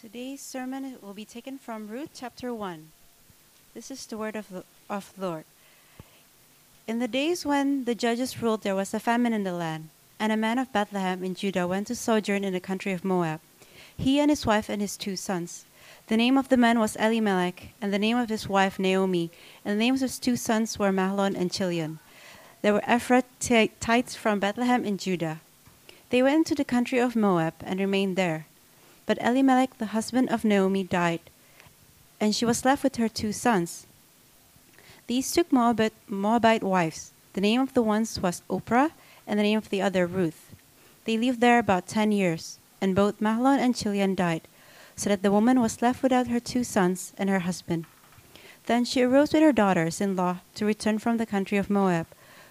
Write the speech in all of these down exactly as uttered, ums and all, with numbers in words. Today's sermon will be taken from Ruth chapter one. This is the word of the of Lord. In the days when the judges ruled, there was a famine in the land, and a man of Bethlehem in Judah went to sojourn in the country of Moab, he and his wife and his two sons. The name of the man was Elimelech, and the name of his wife Naomi, and the names of his two sons were Mahlon and Chilion. They were Ephrathites from Bethlehem in Judah. They went to the country of Moab and remained there. But Elimelech, the husband of Naomi, died, and she was left with her two sons. These took Moabite, Moabite wives. The name of the one was Orpah, and the name of the other Ruth. They lived there about ten years, and both Mahlon and Chilion died, so that the woman was left without her two sons and her husband. Then she arose with her daughters-in-law to return from the country of Moab,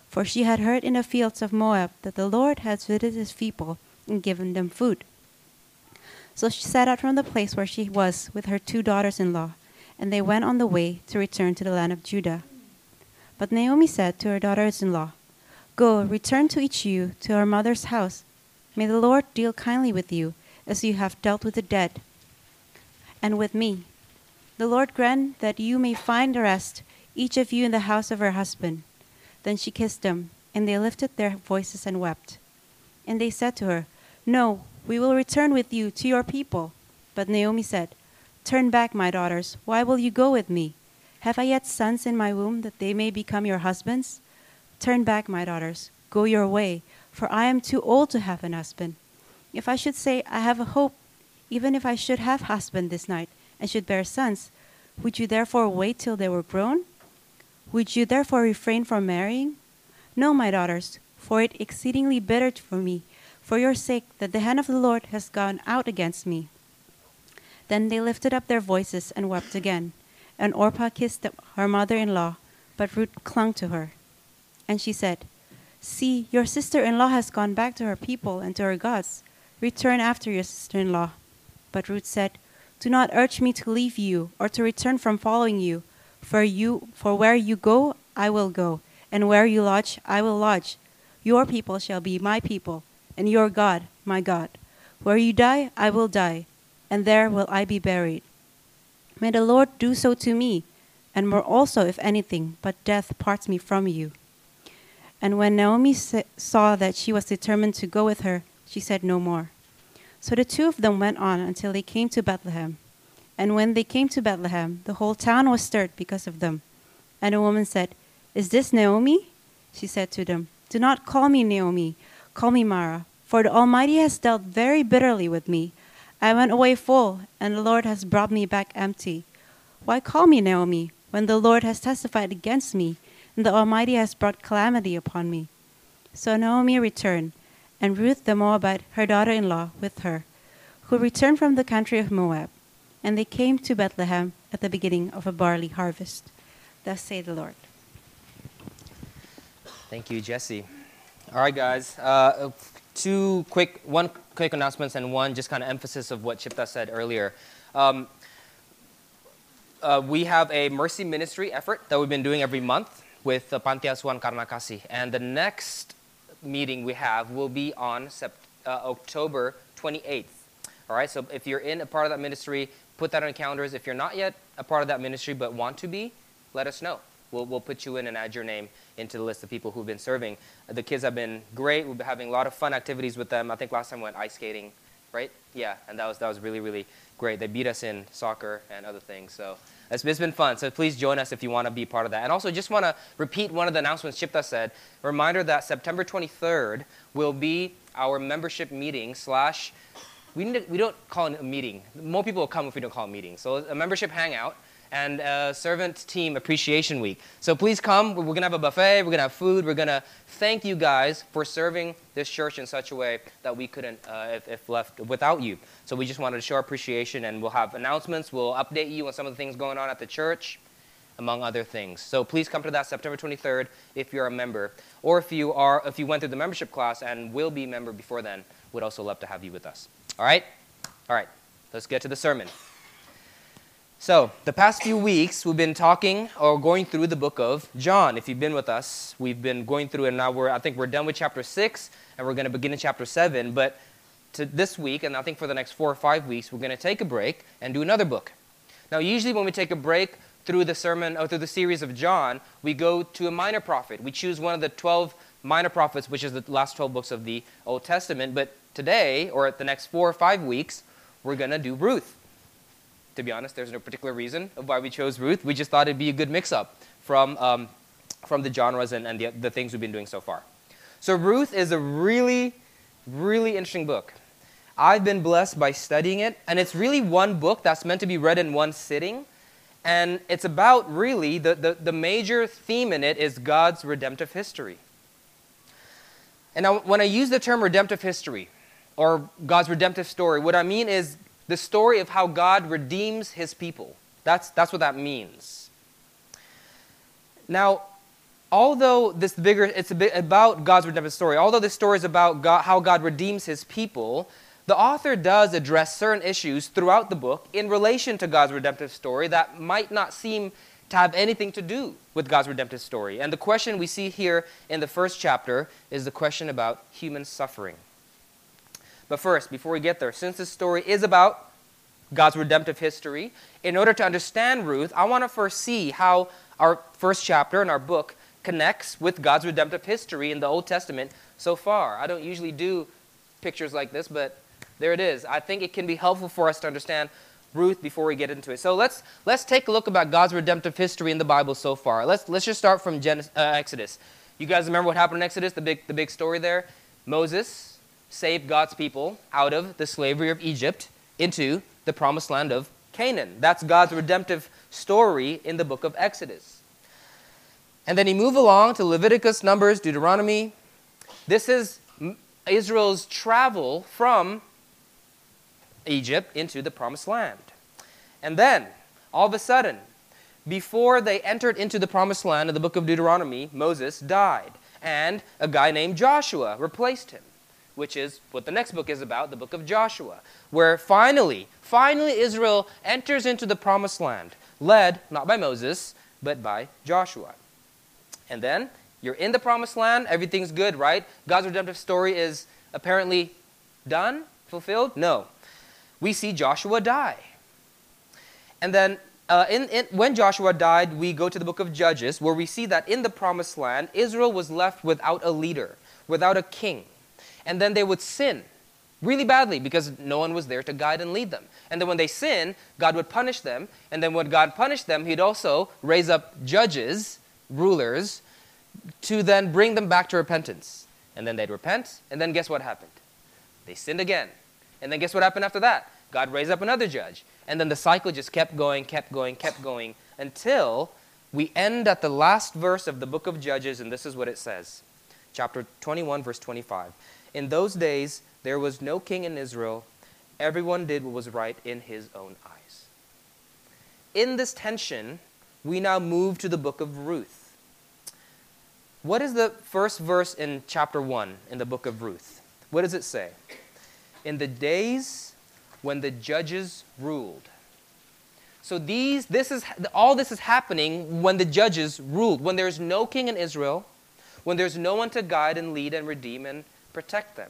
for she had heard in the fields of Moab that the Lord had visited his people and given them food. So she set out from the place where she was with her two daughters-in-law, and they went on the way to return to the land of Judah. But Naomi said to her daughters-in-law, "Go, return to each you to her mother's house. May the Lord deal kindly with you, as you have dealt with the dead and with me. The Lord grant that you may find rest, each of you in the house of her husband." Then she kissed them, and they lifted their voices and wept. And they said to her, "No, we will return with you to your people." But Naomi said, "Turn back, my daughters. Why will you go with me? Have I yet sons in my womb that they may become your husbands? Turn back, my daughters. Go your way, for I am too old to have an husband. If I should say, I have a hope, even if I should have a husband this night and should bear sons, would you therefore wait till they were grown? Would you therefore refrain from marrying? No, my daughters, for it is exceedingly bitter for me, for your sake, that the hand of the Lord has gone out against me." Then they lifted up their voices and wept again. And Orpah kissed her mother-in-law, but Ruth clung to her. And she said, "See, your sister-in-law has gone back to her people and to her gods. Return after your sister-in-law." But Ruth said, "Do not urge me to leave you or to return from following you, for you, for where you go, I will go, and where you lodge, I will lodge. Your people shall be my people, and your God, my God. Where you die, I will die, and there will I be buried. May the Lord do so to me, and more also, if anything, but death parts me from you." And when Naomi saw that she was determined to go with her, she said no more. So the two of them went on until they came to Bethlehem. And when they came to Bethlehem, the whole town was stirred because of them. And a woman said, "Is this Naomi?" She said to them, "Do not call me Naomi, call me Mara. For the Almighty has dealt very bitterly with me. I went away full, and the Lord has brought me back empty. Why call me Naomi, when the Lord has testified against me, and the Almighty has brought calamity upon me?" So Naomi returned, and Ruth the Moabite, her daughter-in-law, with her, who returned from the country of Moab. And they came to Bethlehem at the beginning of a barley harvest. Thus saith the Lord. Thank you, Jesse. All right, guys. Uh, Two quick, one quick announcements and one just kind of emphasis of what Chipta said earlier. Um, uh, we have a mercy ministry effort that we've been doing every month with the Pantiasuan Karnakasi. And the next meeting we have will be on sept- uh, October twenty-eighth. All right, so if you're in a part of that ministry, put that on calendars. If you're not yet a part of that ministry but want to be, let us know. We'll, we'll put you in and add your name into the list of people who've been serving. The kids have been great. We've been having a lot of fun activities with them. I think last time we went ice skating, right? Yeah, and that was, that was really, really great. They beat us in soccer and other things. So it's, it's been fun. So please join us if you want to be part of that. And also just want to repeat one of the announcements Chipta said. A reminder that September twenty-third will be our membership meeting slash, we, need to, we don't call it a meeting. More people will come if we don't call it a meeting. So a membership hangout. And uh, Servant Team Appreciation Week. So please come. We're going to have a buffet. We're going to have food. We're going to thank you guys for serving this church in such a way that we couldn't uh, if, if left without you. So we just wanted to show our appreciation, and we'll have announcements. We'll update you on some of the things going on at the church, among other things. So please come to that September twenty-third if you're a member. Or if you are, if you went through the membership class and will be a member before then, we'd also love to have you with us. All right? All right. Let's get to the sermon. So, the past few weeks, we've been talking or going through the book of John. If you've been with us, we've been going through, and now we're, I think we're done with chapter six, and we're going to begin in chapter seven. But to this week, and I think for the next four or five weeks, we're going to take a break and do another book. Now, usually when we take a break through the sermon or through the series of John, we go to a minor prophet. We choose one of the twelve minor prophets, which is the last twelve books of the Old Testament. But today, or at the next four or five weeks, we're going to do Ruth. To be honest, there's no particular reason of why we chose Ruth. We just thought it'd be a good mix-up from, um, from the genres and, and the, the things we've been doing so far. So Ruth is a really, really interesting book. I've been blessed by studying it, and it's really one book that's meant to be read in one sitting, and it's about really, the, the, the major theme in it is God's redemptive history. And now, when I use the term redemptive history, or God's redemptive story, what I mean is the story of how God redeems his people. That's, that's what that means. Now, although this bigger, it's a bit about God's redemptive story, although this story is about God, how God redeems his people, the author does address certain issues throughout the book in relation to God's redemptive story that might not seem to have anything to do with God's redemptive story. And the question we see here in the first chapter is the question about human suffering. But first, before we get there, since this story is about God's redemptive history, in order to understand Ruth, I want to first see how our first chapter in our book connects with God's redemptive history in the Old Testament so far. I don't usually do pictures like this, but there it is. I think it can be helpful for us to understand Ruth before we get into it. So let's let's take a look about God's redemptive history in the Bible so far. Let's let's just start from Genesis, uh, Exodus. You guys remember what happened in Exodus, the big the big story there? Moses saved God's people out of the slavery of Egypt into the promised land of Canaan. That's God's redemptive story in the book of Exodus. And then you move along to Leviticus, Numbers, Deuteronomy. This is Israel's travel from Egypt into the promised land. And then, all of a sudden, before they entered into the promised land in the book of Deuteronomy, Moses died. And a guy named Joshua replaced him, which is what the next book is about, the book of Joshua, where finally, finally Israel enters into the promised land, led not by Moses, but by Joshua. And then, you're in the promised land, everything's good, right? God's redemptive story is apparently done, fulfilled? No. We see Joshua die. And then, uh, in, in, when Joshua died, we go to the book of Judges, where we see that in the promised land, Israel was left without a leader, without a king. And then they would sin really badly because no one was there to guide and lead them. And then when they sin, God would punish them. And then when God punished them, he'd also raise up judges, rulers, to then bring them back to repentance. And then they'd repent, and then guess what happened? They sinned again. And then guess what happened after that? God raised up another judge. And then the cycle just kept going, kept going, kept going, until we end at the last verse of the book of Judges, and this is what it says. Chapter twenty-one, verse twenty-five. In those days, there was no king in Israel. Everyone did what was right in his own eyes. In this tension, we now move to the book of Ruth. What is the first verse in chapter one in the book of Ruth? What does it say? In the days when the judges ruled. So these, this is, all this is happening when the judges ruled, when there's no king in Israel, when there's no one to guide and lead and redeem and protect them.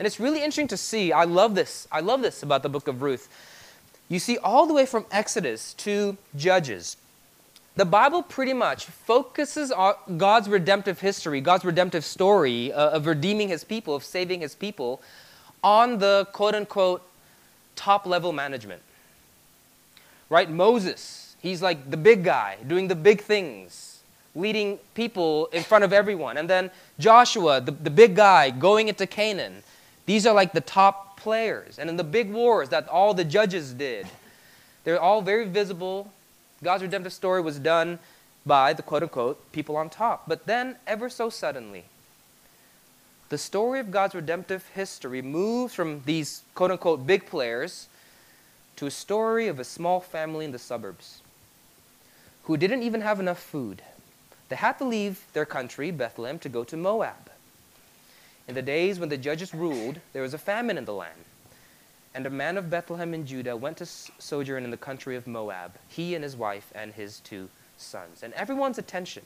And it's really interesting to see. I love this. I love this about the book of Ruth. You see, all the way from Exodus to Judges, the Bible pretty much focuses on God's redemptive history, God's redemptive story of redeeming his people, of saving his people, on the quote-unquote top-level management. Right? Moses, he's like the big guy doing the big things, leading people in front of everyone. And then Joshua, the, the big guy going into Canaan. These are like the top players. And in the big wars that all the judges did, they're all very visible. God's redemptive story was done by the quote-unquote people on top. But then, ever so suddenly, the story of God's redemptive history moves from these quote-unquote big players to a story of a small family in the suburbs who didn't even have enough food. They had to leave their country, Bethlehem, to go to Moab. In the days when the judges ruled, there was a famine in the land. And a man of Bethlehem in Judah went to sojourn in the country of Moab, he and his wife and his two sons. And everyone's attention,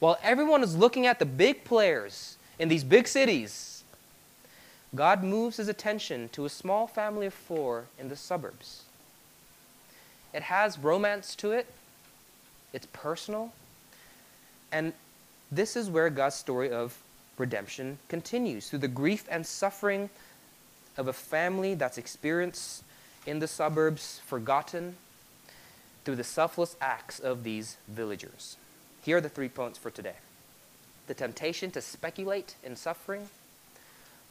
while everyone is looking at the big players in these big cities, God moves his attention to a small family of four in the suburbs. It has romance to it. It's personal. And this is where God's story of redemption continues, through the grief and suffering of a family that's experienced in the suburbs, forgotten, through the selfless acts of these villagers. Here are the three points for today. The temptation to speculate in suffering,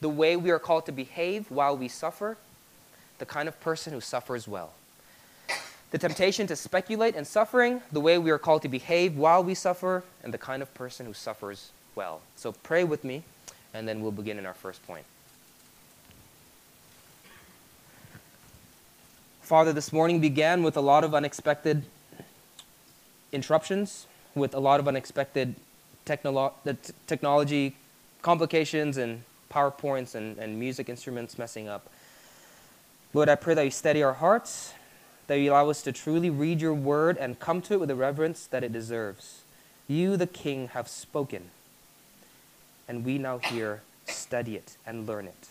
the way we are called to behave while we suffer, the kind of person who suffers well. The temptation to speculate in suffering, the way we are called to behave while we suffer, and the kind of person who suffers well. So pray with me, and then we'll begin in our first point. Father, this morning began with a lot of unexpected interruptions, with a lot of unexpected technolo- technology complications and PowerPoints and, and music instruments messing up. Lord, I pray that you steady our hearts, that you allow us to truly read your word and come to it with the reverence that it deserves. You, the King, have spoken, and we now hear, study it, and learn it.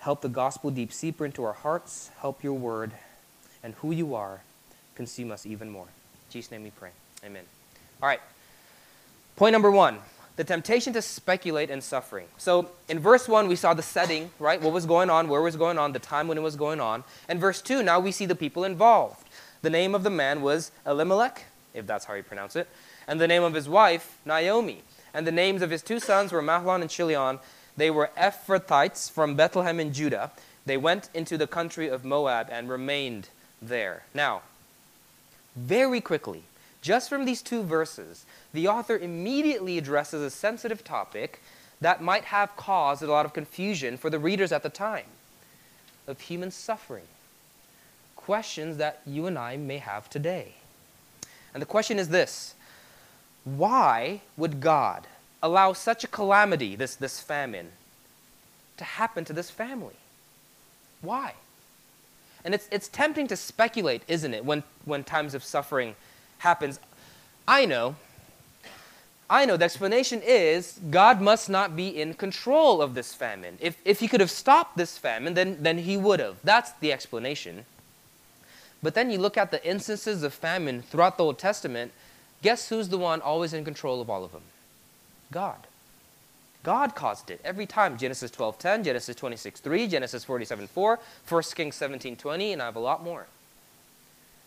Help the gospel deep seeper into our hearts. Help your word and who you are consume us even more. In Jesus' name we pray. Amen. All right. Point number one, the temptation to speculate in suffering. So in verse one, we saw the setting, right? What was going on, where was going on, the time when it was going on. And verse two, now we see the people involved. The name of the man was Elimelech, if that's how you pronounce it, and the name of his wife, Naomi. And the names of his two sons were Mahlon and Chilion. They were Ephrathites from Bethlehem in Judah. They went into the country of Moab and remained there. Now, very quickly, just from these two verses, the author immediately addresses a sensitive topic that might have caused a lot of confusion for the readers at the time, of human suffering, questions that you and I may have today. And the question is this: why would God allow such a calamity, this, this famine, to happen to this family? Why? And it's, it's tempting to speculate, isn't it, when, when times of suffering happens. I know, I know the explanation is God must not be in control of this famine. If, if he could have stopped this famine, then, then he would have. That's the explanation. But then you look at the instances of famine throughout the Old Testament, guess who's the one always in control of all of them? God. God caused it every time. Genesis twelve ten, Genesis twenty-six three, Genesis forty-seven four, First Kings seventeen twenty, and I have a lot more.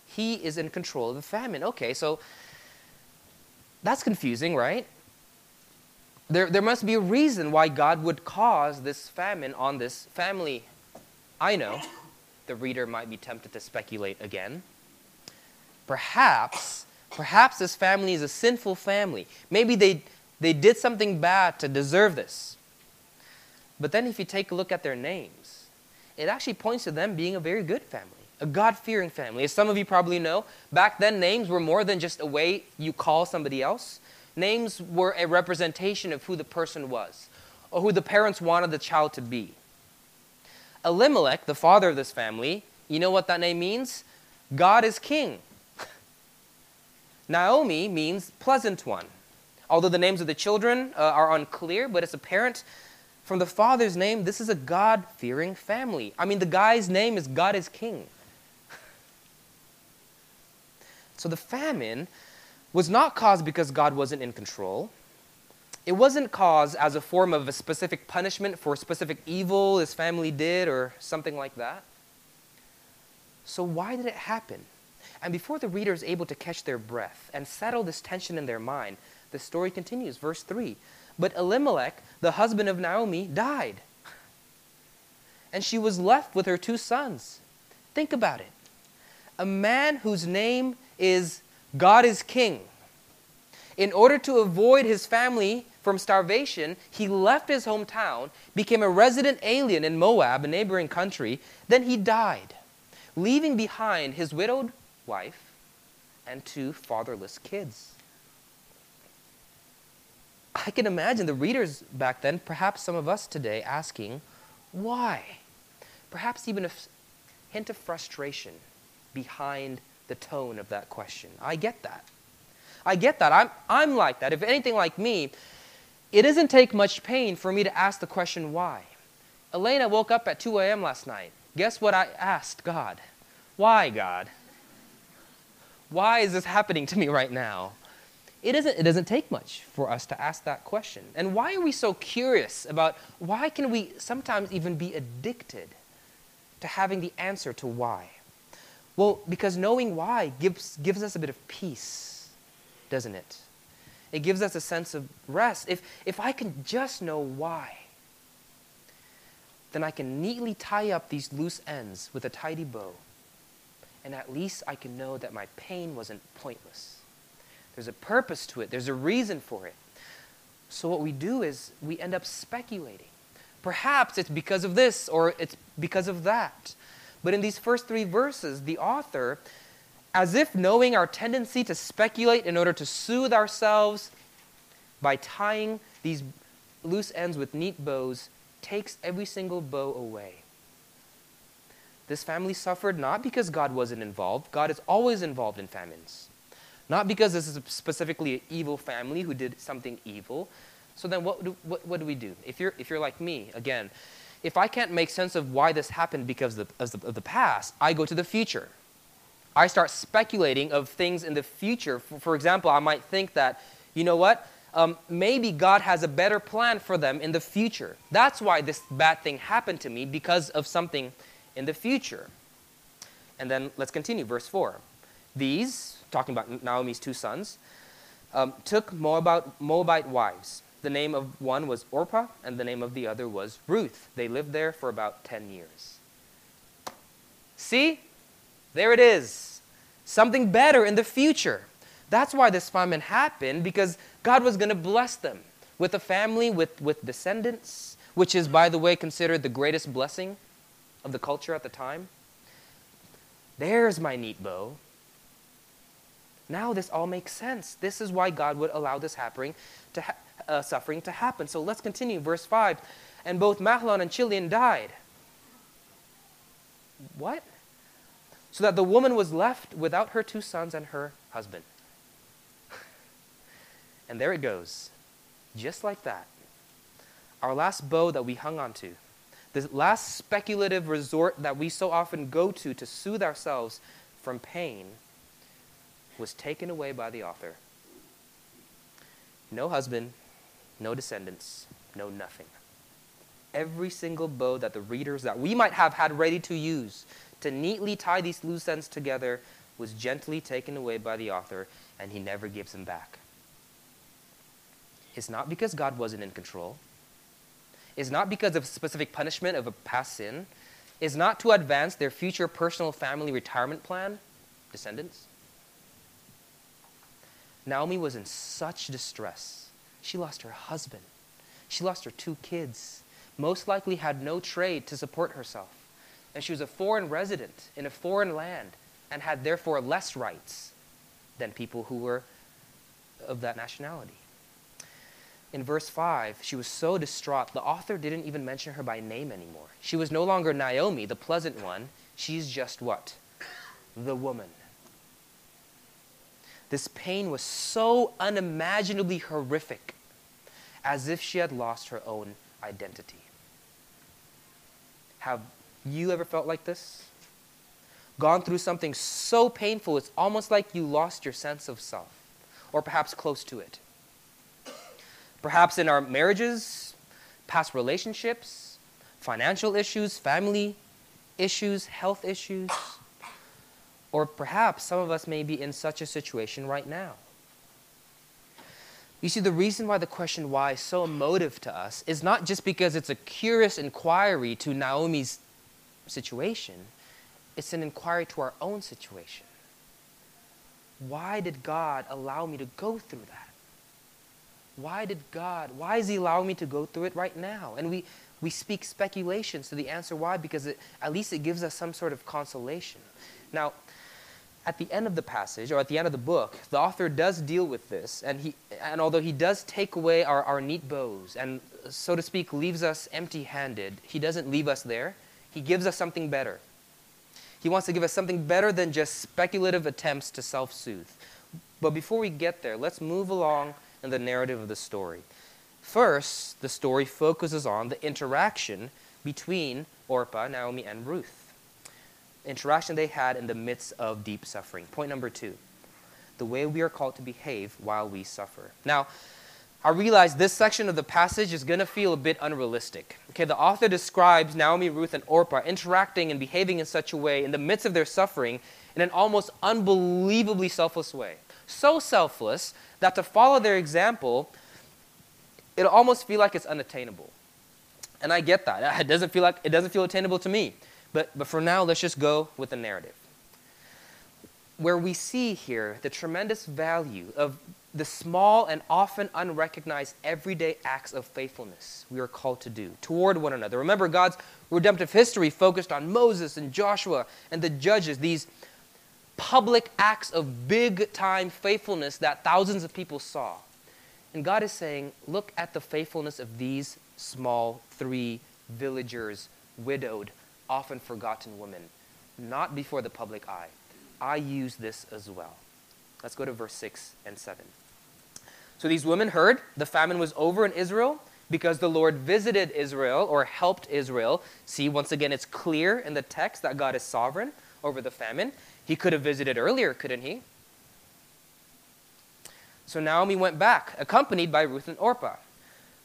He is in control of the famine. Okay, so that's confusing, right? There, there must be a reason why God would cause this famine on this family. I know the reader might be tempted to speculate again. Perhaps, perhaps this family is a sinful family. Maybe they... They did something bad to deserve this. But then if you take a look at their names, it actually points to them being a very good family, a God-fearing family. As some of you probably know, back then names were more than just a way you call somebody else. Names were a representation of who the person was or who the parents wanted the child to be. Elimelech, the father of this family, you know what that name means? God is king. Naomi means pleasant one. Although the names of the children uh, are unclear, but it's apparent from the father's name, this is a God-fearing family. I mean, the guy's name is God is King. So the famine was not caused because God wasn't in control. It wasn't caused as a form of a specific punishment for a specific evil his family did or something like that. So why did it happen? And before the reader is able to catch their breath and settle this tension in their mind, the story continues, verse three. But Elimelech, the husband of Naomi, died, and she was left with her two sons. Think about it. A man whose name is God is King. In order to avoid his family from starvation, he left his hometown, became a resident alien in Moab, a neighboring country. Then he died, leaving behind his widowed wife and two fatherless kids. I can imagine the readers back then, perhaps some of us today, asking, why? Perhaps even a f- hint of frustration behind the tone of that question. I get that. I get that. I'm, I'm like that. If anything like me, it doesn't take much pain for me to ask the question, why? Elena woke up at two a m last night. Guess what I asked God? Why, God? Why is this happening to me right now? It doesn't, it doesn't take much for us to ask that question. And why are we so curious about why can we sometimes even be addicted to having the answer to why? Well, because knowing why gives, gives us a bit of peace, doesn't it? It gives us a sense of rest. If, if I can just know why, then I can neatly tie up these loose ends with a tidy bow. And at least I can know that my pain wasn't pointless. There's a purpose to it. There's a reason for it. So what we do is we end up speculating. Perhaps it's because of this or it's because of that. But in these first three verses, the author, as if knowing our tendency to speculate in order to soothe ourselves by tying these loose ends with neat bows, takes every single bow away. This family suffered not because God wasn't involved. God is always involved in famines. Not because this is specifically an evil family who did something evil. So then what do, what, what do we do? If you're, if you're like me, again, if I can't make sense of why this happened because of the, of, the, of the past, I go to the future. I start speculating of things in the future. For, for example, I might think that, you know what? Um, maybe God has a better plan for them in the future. That's why this bad thing happened to me, because of something in the future. And then let's continue, verse four. These, talking about Naomi's two sons, um, took Moabite, Moabite wives. The name of one was Orpah, and the name of the other was Ruth. They lived there for about ten years. See? There it is. Something better in the future. That's why this famine happened, because God was going to bless them with a family, with, with descendants, which is, by the way, considered the greatest blessing of the culture at the time. There's my neat bow. Now this all makes sense. This is why God would allow this happening to ha uh, suffering to happen. So let's continue. Verse five, and both Mahlon and Chilion died. What? So that the woman was left without her two sons and her husband. And there it goes. Just like that. Our last bow that we hung on to. This last speculative resort that we so often go to to soothe ourselves from pain was taken away by the author. No husband, no descendants, no nothing. Every single bow that the readers that we might have had ready to use to neatly tie these loose ends together was gently taken away by the author, and he never gives them back. It's not because God wasn't in control. It's not because of specific punishment of a past sin. It's not to advance their future personal family retirement plan, descendants. Naomi was in such distress. She lost her husband. She lost her two kids, most likely had no trade to support herself. And she was a foreign resident in a foreign land and had therefore less rights than people who were of that nationality. In verse five, she was so distraught, the author didn't even mention her by name anymore. She was no longer Naomi, the pleasant one. She's just what? The woman. This pain was so unimaginably horrific, as if she had lost her own identity. Have you ever felt like this? Gone through something so painful, it's almost like you lost your sense of self, or perhaps close to it. Perhaps in our marriages, past relationships, financial issues, family issues, health issues. Or perhaps some of us may be in such a situation right now. You see, the reason why the question why is so emotive to us is not just because it's a curious inquiry to Naomi's situation. It's an inquiry to our own situation. Why did God allow me to go through that? Why did God, why is he allowing me to go through it right now? And we, we speak speculations to the answer why, because it, at least it gives us some sort of consolation. Now, at the end of the passage, or at the end of the book, the author does deal with this, and he, and although he does take away our, our neat bows, and so to speak, leaves us empty-handed, he doesn't leave us there. He gives us something better. He wants to give us something better than just speculative attempts to self-soothe. But before we get there, let's move along in the narrative of the story. First, the story focuses on the interaction between Orpah, Naomi, and Ruth. Interaction they had in the midst of deep suffering. Point number two, the way we are called to behave while we suffer. Now, I realize this section of the passage is going to feel a bit unrealistic. Okay, the author describes Naomi, Ruth, and Orpah interacting and behaving in such a way in the midst of their suffering in an almost unbelievably selfless way. So selfless that to follow their example, it'll almost feel like it's unattainable. And I get that. It doesn't feel like it doesn't feel attainable to me. But, but for now, let's just go with the narrative, where we see here the tremendous value of the small and often unrecognized everyday acts of faithfulness we are called to do toward one another. Remember, God's redemptive history focused on Moses and Joshua and the judges, these public acts of big-time faithfulness that thousands of people saw. And God is saying, look at the faithfulness of these small three villagers, widowed, often forgotten women, not before the public eye. I use this as well. Let's go to verse six and seven. So these women heard the famine was over in Israel because the Lord visited Israel or helped Israel. See, once again, it's clear in the text that God is sovereign over the famine. He could have visited earlier, couldn't he? So Naomi went back, accompanied by Ruth and Orpah,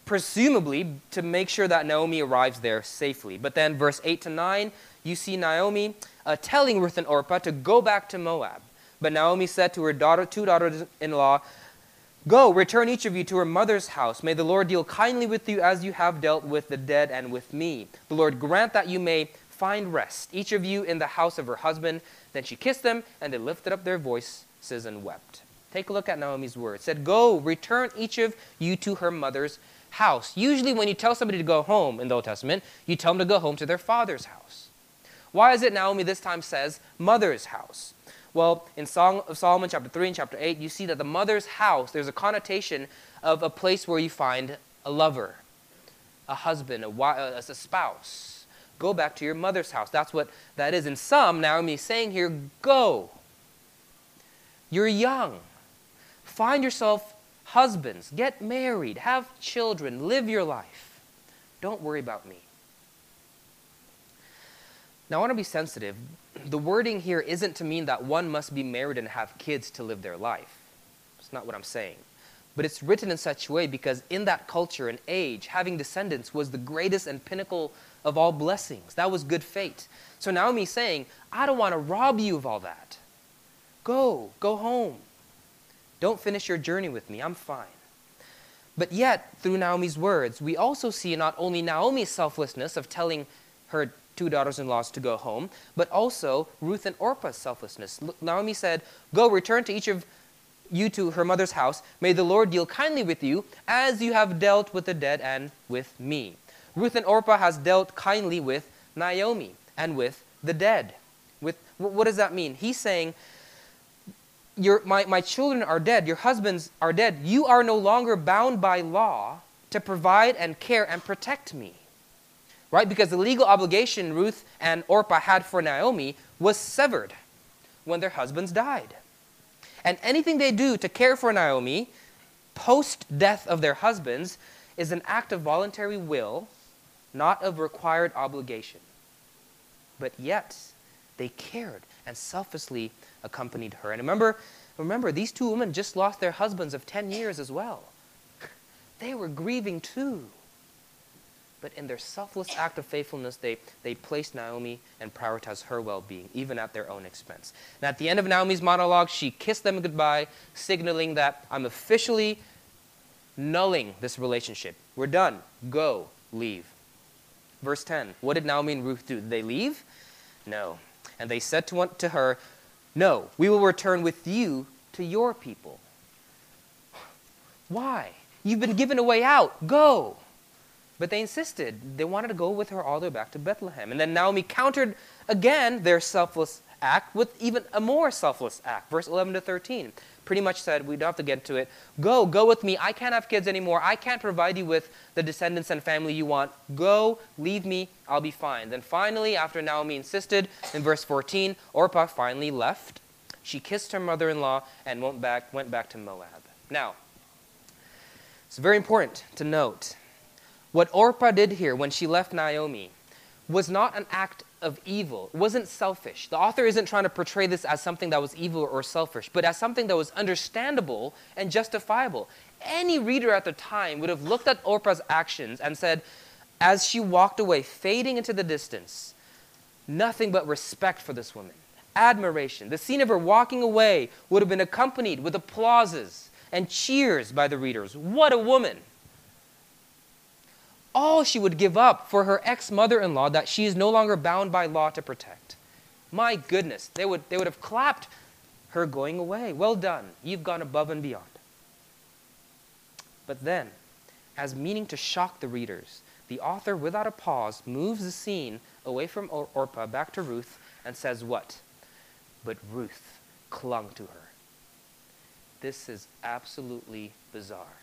presumably to make sure that Naomi arrives there safely. But then verse eight to nine, you see Naomi uh, telling Ruth and Orpah to go back to Moab. But Naomi said to her daughter, two daughters-in-law, "Go, return each of you to her mother's house. May the Lord deal kindly with you as you have dealt with the dead and with me. The Lord grant that you may find rest, each of you in the house of her husband." Then she kissed them, and they lifted up their voices and wept. Take a look at Naomi's words. It said, go, return each of you to her mother's house. Usually when you tell somebody to go home in the Old Testament, you tell them to go home to their father's house. Why is it Naomi this time says mother's house? Well, in Song of Solomon chapter three and chapter eight, you see that the mother's house, there's a connotation of a place where you find a lover, a husband, a, wife, a spouse. Go back to your mother's house. That's what that is. In some, Naomi is saying here, go. You're young. Find yourself husbands, get married, have children, live your life. Don't worry about me. Now, I want to be sensitive. The wording here isn't to mean that one must be married and have kids to live their life. It's not what I'm saying. But it's written in such a way because in that culture and age, having descendants was the greatest and pinnacle of all blessings. That was good fate. So Naomi's saying, I don't want to rob you of all that. Go, go home. Don't finish your journey with me. I'm fine. But yet, through Naomi's words, we also see not only Naomi's selflessness of telling her two daughters-in-laws to go home, but also Ruth and Orpah's selflessness. Naomi said, go, return to each of you to her mother's house. May the Lord deal kindly with you as you have dealt with the dead and with me. Ruth and Orpah has dealt kindly with Naomi and with the dead. With what does that mean? He's saying, Your, my, my children are dead. Your husbands are dead. You are no longer bound by law to provide and care and protect me. Right? Because the legal obligation Ruth and Orpah had for Naomi was severed when their husbands died. And anything they do to care for Naomi post-death of their husbands is an act of voluntary will, not of required obligation. But yet, they cared and selflessly accompanied her. And remember, remember, these two women just lost their husbands of ten years as well. They were grieving too. But in their selfless act of faithfulness, they, they placed Naomi and prioritized her well-being, even at their own expense. And at the end of Naomi's monologue, she kissed them goodbye, signaling that I'm officially nulling this relationship. We're done. Go. Leave. Verse ten. What did Naomi and Ruth do? Did they leave? No. And they said to, one, to her, no, we will return with you to your people. Why? You've been given a way out. Go. But they insisted. They wanted to go with her all the way back to Bethlehem. And then Naomi countered again their selfless act with even a more selfless act. Verse eleven to thirteen pretty much said, we don't have to get into it. Go, go with me. I can't have kids anymore. I can't provide you with the descendants and family you want. Go, leave me. I'll be fine. Then finally, after Naomi insisted, in verse fourteen, Orpah finally left. She kissed her mother-in-law and went back, went back to Moab. Now, it's very important to note what Orpah did here when she left Naomi was not an act of evil. It wasn't selfish. The author isn't trying to portray this as something that was evil or selfish, but as something that was understandable and justifiable. Any reader at the time would have looked at Orpah's actions and said, as she walked away, fading into the distance, nothing but respect for this woman, admiration. The scene of her walking away would have been accompanied with applauses and cheers by the readers. What a woman! All she would give up for her ex-mother-in-law that she is no longer bound by law to protect. My goodness, they would, they would have clapped her going away. Well done, you've gone above and beyond. But then, as meaning to shock the readers, the author, without a pause, moves the scene away from Or- Orpah back to Ruth and says what? But Ruth clung to her. This is absolutely bizarre.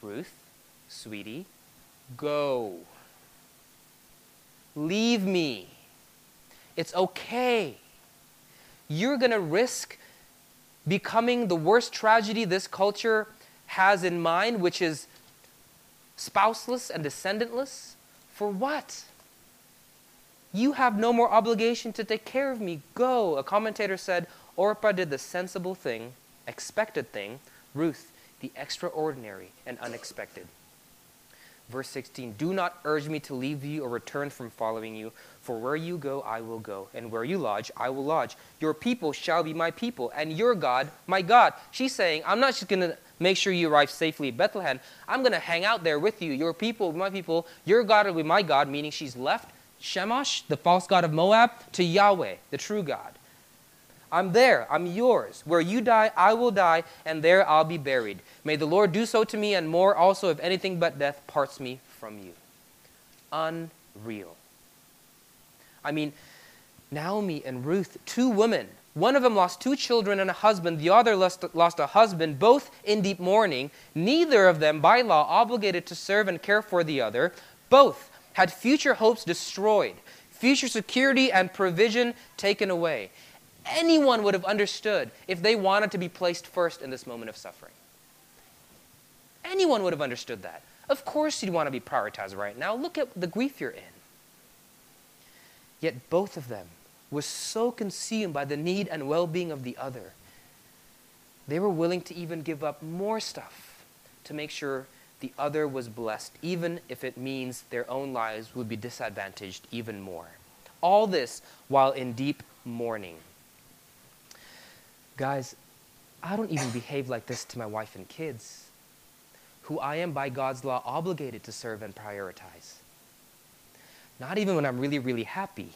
Ruth, sweetie, go. Leave me. It's okay. You're going to risk becoming the worst tragedy this culture has in mind, which is spouseless and descendantless. For what? You have no more obligation to take care of me. Go. A commentator said, Orpah did the sensible thing, expected thing. Ruth, the extraordinary and unexpected. Verse sixteen, do not urge me to leave you or return from following you, for where you go, I will go, and where you lodge, I will lodge. Your people shall be my people, and your God, my God. She's saying, I'm not just going to make sure you arrive safely at Bethlehem. I'm going to hang out there with you. Your people, my people, your God will be my God, meaning she's left Chemosh, the false god of Moab, to Yahweh, the true God. I'm there. I'm yours. Where you die, I will die, and there I'll be buried. May the Lord do so to me and more also if anything but death parts me from you. Unreal. I mean, Naomi and Ruth, two women. One of them lost two children and a husband. The other lost, lost a husband, both in deep mourning. Neither of them, by law, obligated to serve and care for the other. Both had future hopes destroyed, future security and provision taken away. Anyone would have understood if they wanted to be placed first in this moment of suffering. Anyone would have understood that. Of course you'd want to be prioritized right now. Look at the grief you're in. Yet both of them were so consumed by the need and well-being of the other, they were willing to even give up more stuff to make sure the other was blessed, even if it means their own lives would be disadvantaged even more. All this while in deep mourning. Guys, I don't even behave like this to my wife and kids, who I am by God's law obligated to serve and prioritize. Not even when I'm really, really happy.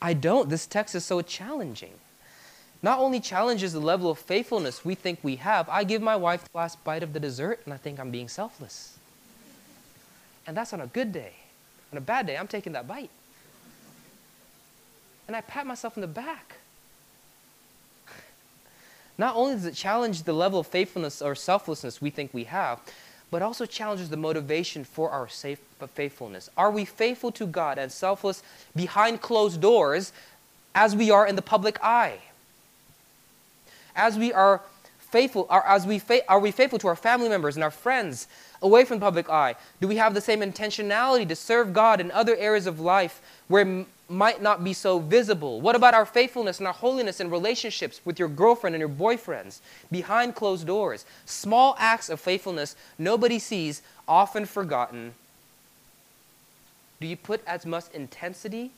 I don't. This text is so challenging. Not only challenges the level of faithfulness we think we have, I give my wife the last bite of the dessert and I think I'm being selfless. And that's on a good day. On a bad day, I'm taking that bite. And I pat myself in the back. Not only does it challenge the level of faithfulness or selflessness we think we have, but also challenges the motivation for our safe faithfulness. Are we faithful to God and selfless behind closed doors as we are in the public eye? As we are faithful, are, as we fa- are we faithful to our family members and our friends away from the public eye? Do we have the same intentionality to serve God in other areas of life where m- might not be so visible? What about our faithfulness and our holiness in relationships with your girlfriend and your boyfriends behind closed doors? Small acts of faithfulness nobody sees, often forgotten. Do you put as much intensity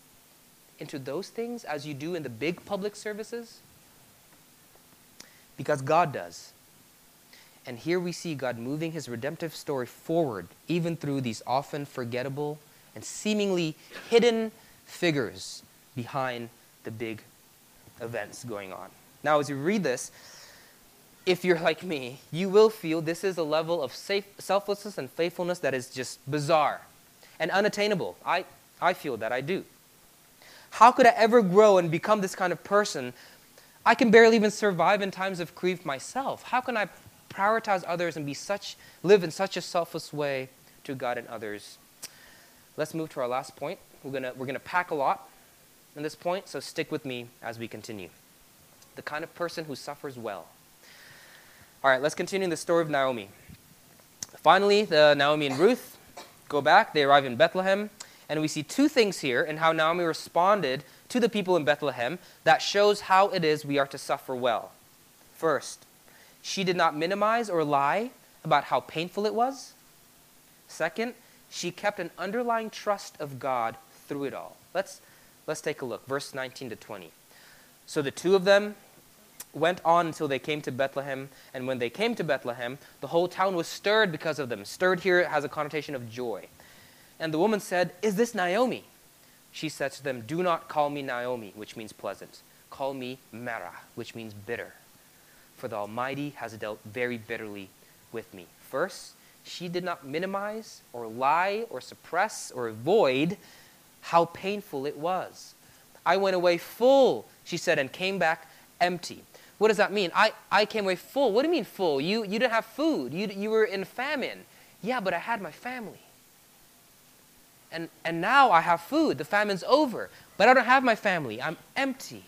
into those things as you do in the big public services? Because God does. And here we see God moving his redemptive story forward, even through these often forgettable and seemingly hidden figures behind the big events going on. Now, as you read this, if you're like me, you will feel this is a level of safe, selflessness and faithfulness that is just bizarre and unattainable. I, I feel that, I do. How could I ever grow and become this kind of person? I can barely even survive in times of grief myself. How can I prioritize others and be such, live in such a selfless way to God and others? Let's move to our last point. We're gonna, we're gonna pack a lot in this point, so stick with me as we continue. The kind of person who suffers well. All right, let's continue the story of Naomi. Finally, the Naomi and Ruth go back. They arrive in Bethlehem. And we see two things here in how Naomi responded to the people in Bethlehem that shows how it is we are to suffer well. First, she did not minimize or lie about how painful it was. Second, she kept an underlying trust of God through it all. Let's, let's take a look, verse nineteen to twenty. So the two of them went on until they came to Bethlehem, and when they came to Bethlehem, the whole town was stirred because of them. Stirred here has a connotation of joy. And the woman said, "Is this Naomi?" She said to them, "Do not call me Naomi," which means pleasant. "Call me Mara," which means bitter. For the Almighty has dealt very bitterly with me. First, she did not minimize or lie or suppress or avoid how painful it was. "I went away full," she said, "and came back empty." What does that mean? I, I came away full. What do you mean full? You, you didn't have food. You, you were in famine. Yeah, but I had my family. And, and now I have food. The famine's over. But I don't have my family. I'm empty.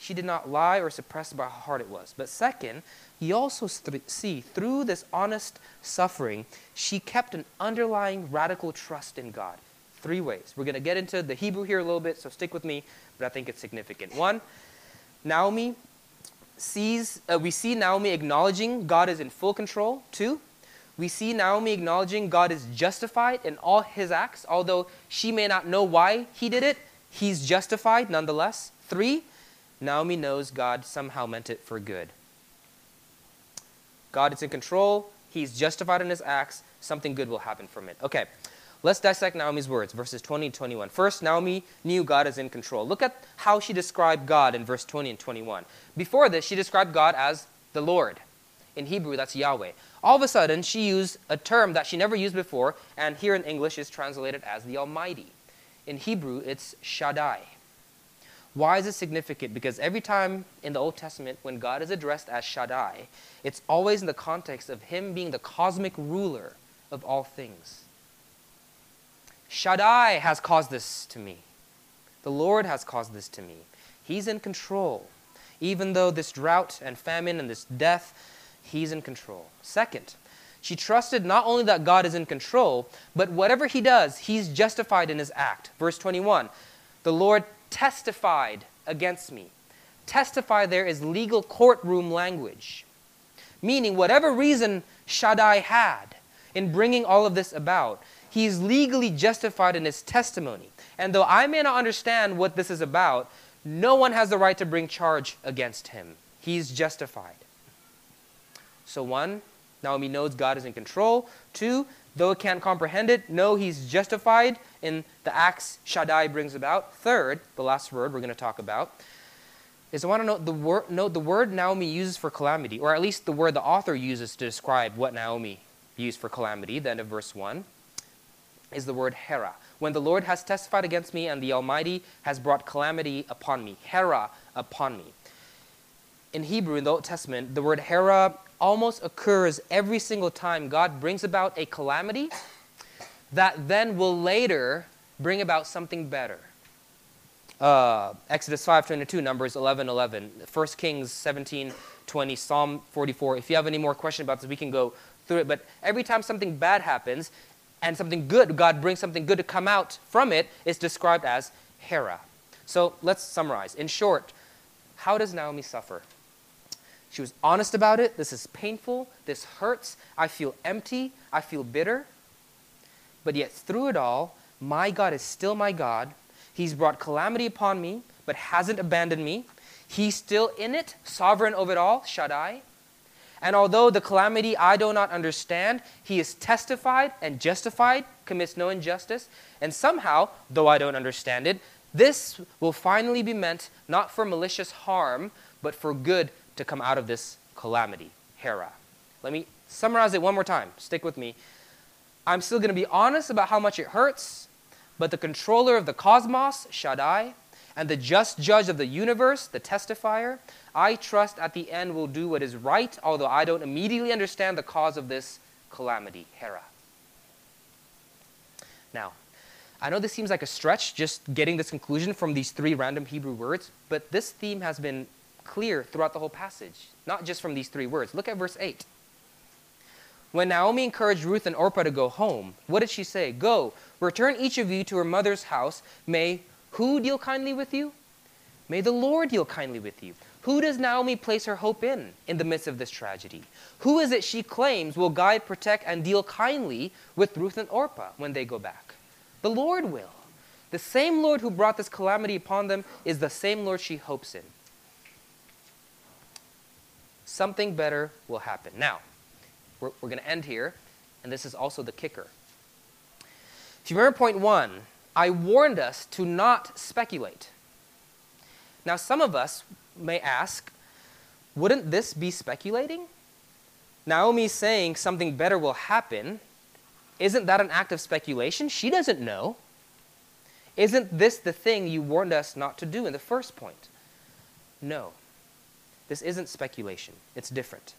She did not lie or suppress about how hard it was. But second, you also see through this honest suffering, she kept an underlying radical trust in God. Three ways. We're going to get into the Hebrew here a little bit, so stick with me, but I think it's significant. One, Naomi sees, uh, we see Naomi acknowledging God is in full control. Two, we see Naomi acknowledging God is justified in all his acts. Although she may not know why he did it, he's justified nonetheless. Three, Naomi knows God somehow meant it for good. God is in control. He's justified in his acts. Something good will happen from it. Okay, let's dissect Naomi's words, verses twenty and twenty-one. First, Naomi knew God is in control. Look at how she described God in verse twenty and twenty-one. Before this, she described God as the Lord. In Hebrew, that's Yahweh. All of a sudden, she used a term that she never used before, and here in English is translated as the Almighty. In Hebrew, it's Shaddai. Why is it significant? Because every time in the Old Testament when God is addressed as Shaddai, it's always in the context of him being the cosmic ruler of all things. Shaddai has caused this to me. The Lord has caused this to me. He's in control. Even though this drought and famine and this death, he's in control. Second, she trusted not only that God is in control, but whatever he does, he's justified in his act. Verse twenty-one, the Lord testified against me. Testify there is legal courtroom language, meaning whatever reason Shaddai had in bringing all of this about, he is legally justified in his testimony. And though I may not understand what this is about, no one has the right to bring charge against him. He's justified. So one, Naomi knows God is in control. Two, though it can't comprehend it, no, he's justified in the acts Shaddai brings about. Third, the last word we're going to talk about, is I want to note the, wor note the word Naomi uses for calamity, or at least the word the author uses to describe what Naomi used for calamity, the end of verse one, is the word Hera. When the Lord has testified against me and the Almighty has brought calamity upon me, Hera upon me. In Hebrew, in the Old Testament, the word Hera almost occurs every single time God brings about a calamity that then will later bring about something better. Uh, Exodus five twenty-two, Numbers eleven eleven, First Kings seventeen twenty, Psalm forty-four. If you have any more questions about this, we can go through it. But every time something bad happens and something good, God brings something good to come out from it, it's described as Hera. So let's summarize. In short, how does Naomi suffer? She was honest about it. This is painful. This hurts. I feel empty. I feel bitter. But yet through it all, my God is still my God. He's brought calamity upon me, but hasn't abandoned me. He's still in it, sovereign over it all, Shaddai. And although the calamity I do not understand, he is testified and justified, commits no injustice. And somehow, though I don't understand it, this will finally be meant not for malicious harm, but for good to come out of this calamity, Hera. Let me summarize it one more time. Stick with me. I'm still going to be honest about how much it hurts, but the controller of the cosmos, Shaddai, and the just judge of the universe, the testifier, I trust at the end will do what is right, although I don't immediately understand the cause of this calamity, Hera. Now, I know this seems like a stretch, just getting this conclusion from these three random Hebrew words, but this theme has been clear throughout the whole passage, not just from these three words. Look at verse eight. When Naomi encouraged Ruth and Orpah to go home, what did she say? Go, return each of you to her mother's house. May who deal kindly with you? May the Lord deal kindly with you. Who does Naomi place her hope in, in the midst of this tragedy? Who is it she claims will guide, protect, and deal kindly with Ruth and Orpah when they go back? The Lord will. The same Lord who brought this calamity upon them is the same Lord she hopes in. Something better will happen. Now, we're, we're going to end here, and this is also the kicker. If you remember point one, I warned us to not speculate. Now, some of us may ask, wouldn't this be speculating? Naomi's saying something better will happen. Isn't that an act of speculation? She doesn't know. Isn't this the thing you warned us not to do in the first point? No. This isn't speculation. It's different.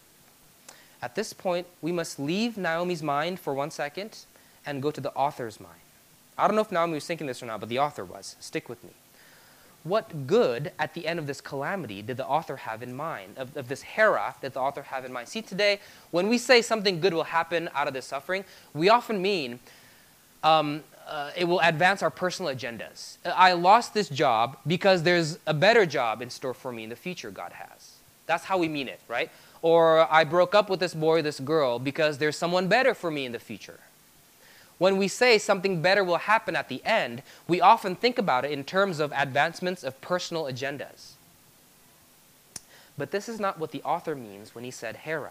At this point, we must leave Naomi's mind for one second and go to the author's mind. I don't know if Naomi was thinking this or not, but the author was. Stick with me. What good at the end of this calamity did the author have in mind, of, of this hera that the author have in mind? See, today, when we say something good will happen out of this suffering, we often mean um, uh, it will advance our personal agendas. I lost this job because there's a better job in store for me in the future God has. That's how we mean it, right? Or I broke up with this boy or this girl because there's someone better for me in the future. When we say something better will happen at the end, we often think about it in terms of advancements of personal agendas. But this is not what the author means when he said hera.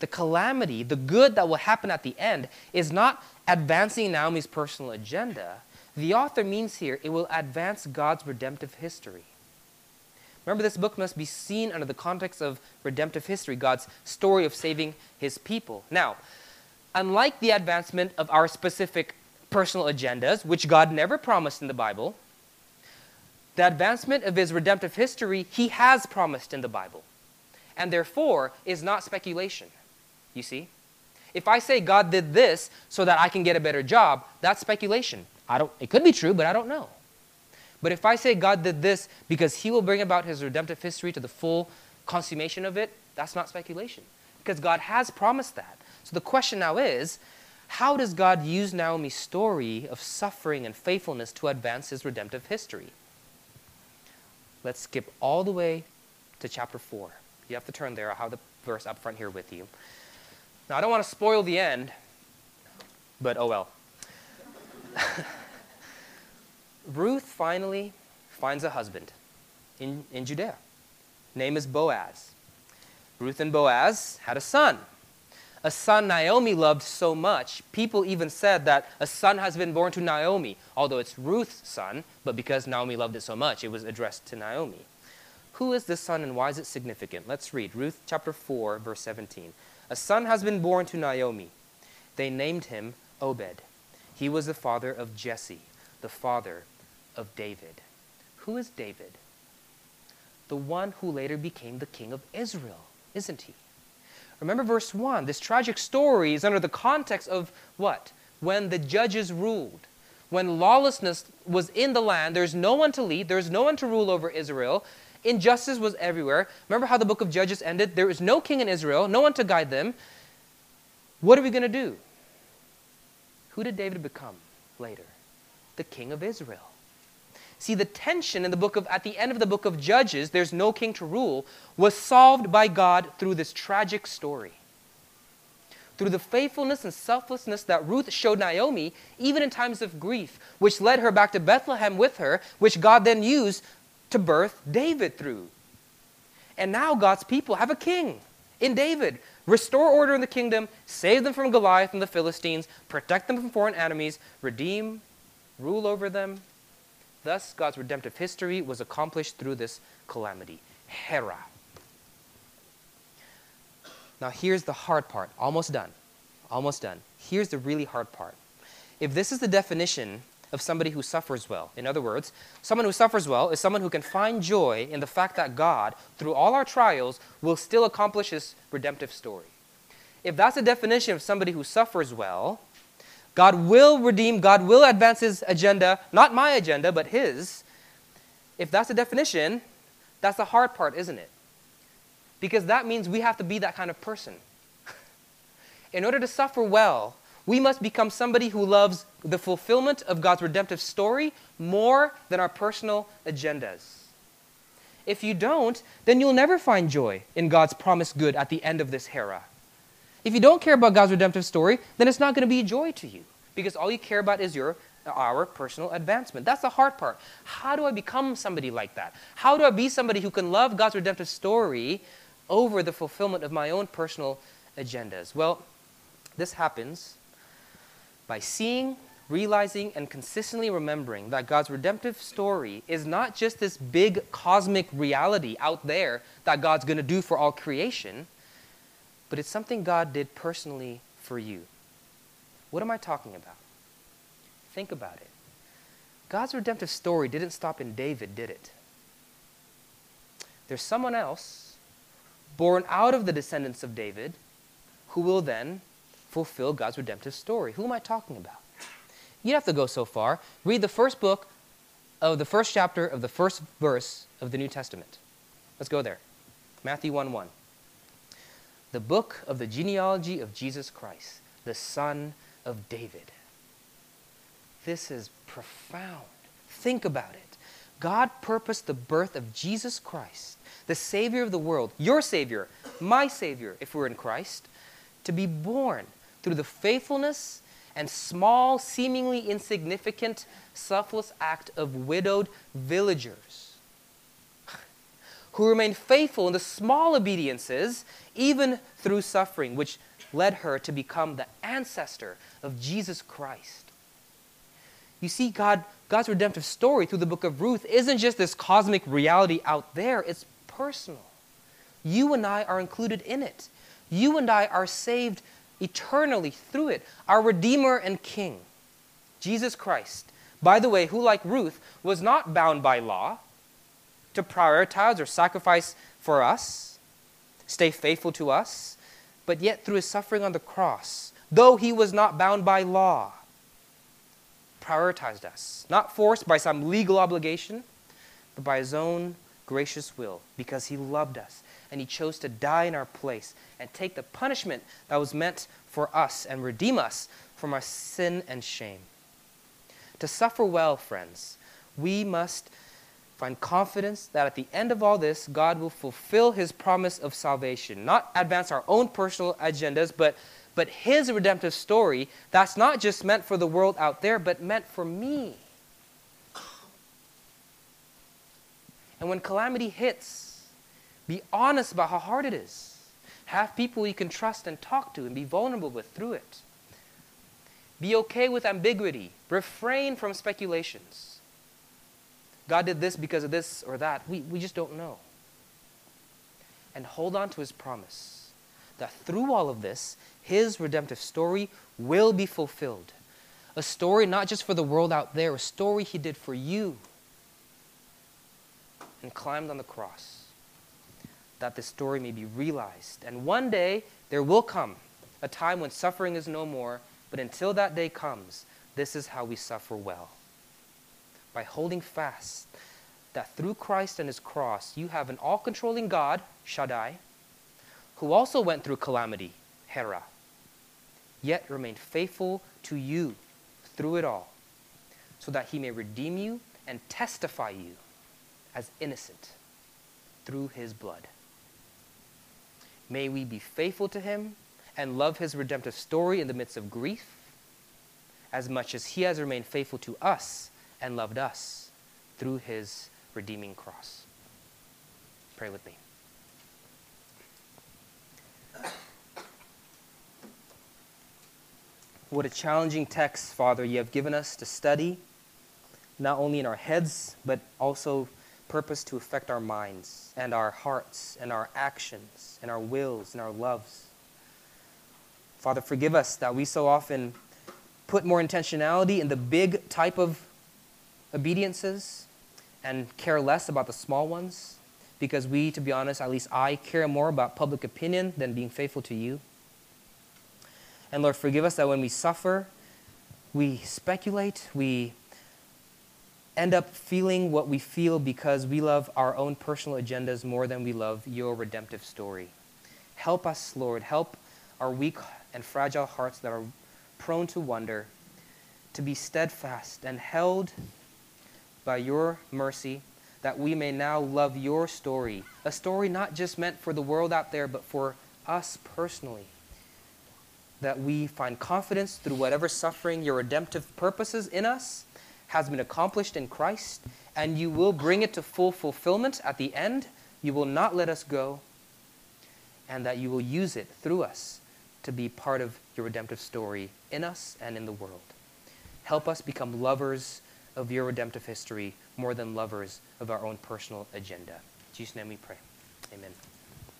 The calamity, the good that will happen at the end, is not advancing Naomi's personal agenda. The author means here it will advance God's redemptive history. Remember, this book must be seen under the context of redemptive history, God's story of saving his people. Now, unlike the advancement of our specific personal agendas, which God never promised in the Bible, the advancement of his redemptive history, he has promised in the Bible, and therefore is not speculation, you see? If I say God did this so that I can get a better job, that's speculation. I don't, it could be true, but I don't know. But if I say God did this because he will bring about his redemptive history to the full consummation of it, that's not speculation, because God has promised that. So the question now is, how does God use Naomi's story of suffering and faithfulness to advance his redemptive history? Let's skip all the way to chapter four. You have to turn there. I'll have the verse up front here with you. Now, I don't want to spoil the end, but oh well. Ruth finally finds a husband in, in Judea. Name is Boaz. Ruth and Boaz had a son. A son Naomi loved so much, people even said that a son has been born to Naomi, although it's Ruth's son, but because Naomi loved it so much, it was addressed to Naomi. Who is this son and why is it significant? Let's read Ruth chapter four, verse seventeen. A son has been born to Naomi. They named him Obed. He was the father of Jesse, the father of David. Who is David? The one who later became the king of Israel, isn't he? Remember verse one, this tragic story is under the context of what? When the judges ruled. When lawlessness was in the land, there's no one to lead, there's no one to rule over Israel. Injustice was everywhere. Remember how the book of Judges ended? There is no king in Israel, no one to guide them. What are we going to do? Who did David become later? The king of Israel. See, the tension in the book of, at the end of the book of Judges, there's no king to rule, was solved by God through this tragic story. Through the faithfulness and selflessness that Ruth showed Naomi, even in times of grief, which led her back to Bethlehem with her, which God then used to birth David through. And now God's people have a king in David. Restore order in the kingdom, save them from Goliath and the Philistines, protect them from foreign enemies, redeem, rule over them. Thus, God's redemptive history was accomplished through this calamity, hera. Now, here's the hard part. Almost done. Almost done. Here's the really hard part. If this is the definition of somebody who suffers well, in other words, someone who suffers well is someone who can find joy in the fact that God, through all our trials, will still accomplish his redemptive story. If that's the definition of somebody who suffers well, God will redeem, God will advance his agenda, not my agenda, but his. If that's the definition, that's the hard part, isn't it? Because that means we have to be that kind of person. in order to suffer well, we must become somebody who loves the fulfillment of God's redemptive story more than our personal agendas. If you don't, then you'll never find joy in God's promised good at the end of this Hera. If you don't care about God's redemptive story, then it's not going to be joy to you, because all you care about is your, our personal advancement. That's the hard part. How do I become somebody like that? How do I be somebody who can love God's redemptive story over the fulfillment of my own personal agendas? Well, this happens by seeing, realizing, and consistently remembering that God's redemptive story is not just this big cosmic reality out there that God's going to do for all creation, but it's something God did personally for you. What am I talking about? Think about it. God's redemptive story didn't stop in David, did it? There's someone else born out of the descendants of David who will then fulfill God's redemptive story. Who am I talking about? You have to go so far. Read the first book of the first chapter of the first verse of the New Testament. Let's go there. Matthew one one. The book of the genealogy of Jesus Christ, the son of David. This is profound. Think about it. God purposed the birth of Jesus Christ, the Savior of the world, your Savior, my Savior, if we're in Christ, to be born through the faithfulness and small, seemingly insignificant, selfless act of widowed villagers who remained faithful in the small obediences, even through suffering, which led her to become the ancestor of Jesus Christ. You see, God, God's redemptive story through the book of Ruth isn't just this cosmic reality out there. It's personal. You and I are included in it. You and I are saved eternally through it. Our Redeemer and King, Jesus Christ, by the way, who, like Ruth, was not bound by law to prioritize or sacrifice for us, stay faithful to us, but yet through his suffering on the cross, though he was not bound by law, prioritized us, not forced by some legal obligation, but by his own gracious will, because he loved us. And he chose to die in our place and take the punishment that was meant for us and redeem us from our sin and shame. To suffer well, friends, we must find confidence that at the end of all this, God will fulfill his promise of salvation, not advance our own personal agendas, but, but his redemptive story that's not just meant for the world out there, but meant for me. And when calamity hits, be honest about how hard it is. Have people you can trust and talk to and be vulnerable with through it. Be okay with ambiguity. Refrain from speculations. God did this because of this or that. We, we just don't know. And hold on to his promise that through all of this, his redemptive story will be fulfilled. A story not just for the world out there, a story he did for you and climbed on the cross, that this story may be realized. And one day, there will come a time when suffering is no more, but until that day comes, this is how we suffer well. By holding fast that through Christ and his cross, you have an all-controlling God, Shaddai, who also went through calamity, Hera, yet remained faithful to you through it all, so that he may redeem you and testify you as innocent through his blood. May we be faithful to him and love his redemptive story in the midst of grief as much as he has remained faithful to us and loved us through his redeeming cross. Pray with me. What a challenging text, Father, you have given us to study, not only in our heads, but also purpose to affect our minds and our hearts and our actions and our wills and our loves. Father, forgive us that we so often put more intentionality in the big type of obediences and care less about the small ones, because we, to be honest, at least I, care more about public opinion than being faithful to you. And Lord, forgive us that when we suffer, we speculate, we end up feeling what we feel because we love our own personal agendas more than we love your redemptive story. Help us, Lord. Help our weak and fragile hearts that are prone to wander, to be steadfast and held by your mercy, that we may now love your story, a story not just meant for the world out there, but for us personally, that we find confidence through whatever suffering your redemptive purposes in us has been accomplished in Christ, and you will bring it to full fulfillment at the end. You will not let us go, and that you will use it through us to be part of your redemptive story in us and in the world. Help us become lovers of your redemptive history more than lovers of our own personal agenda. In Jesus' name we pray. Amen.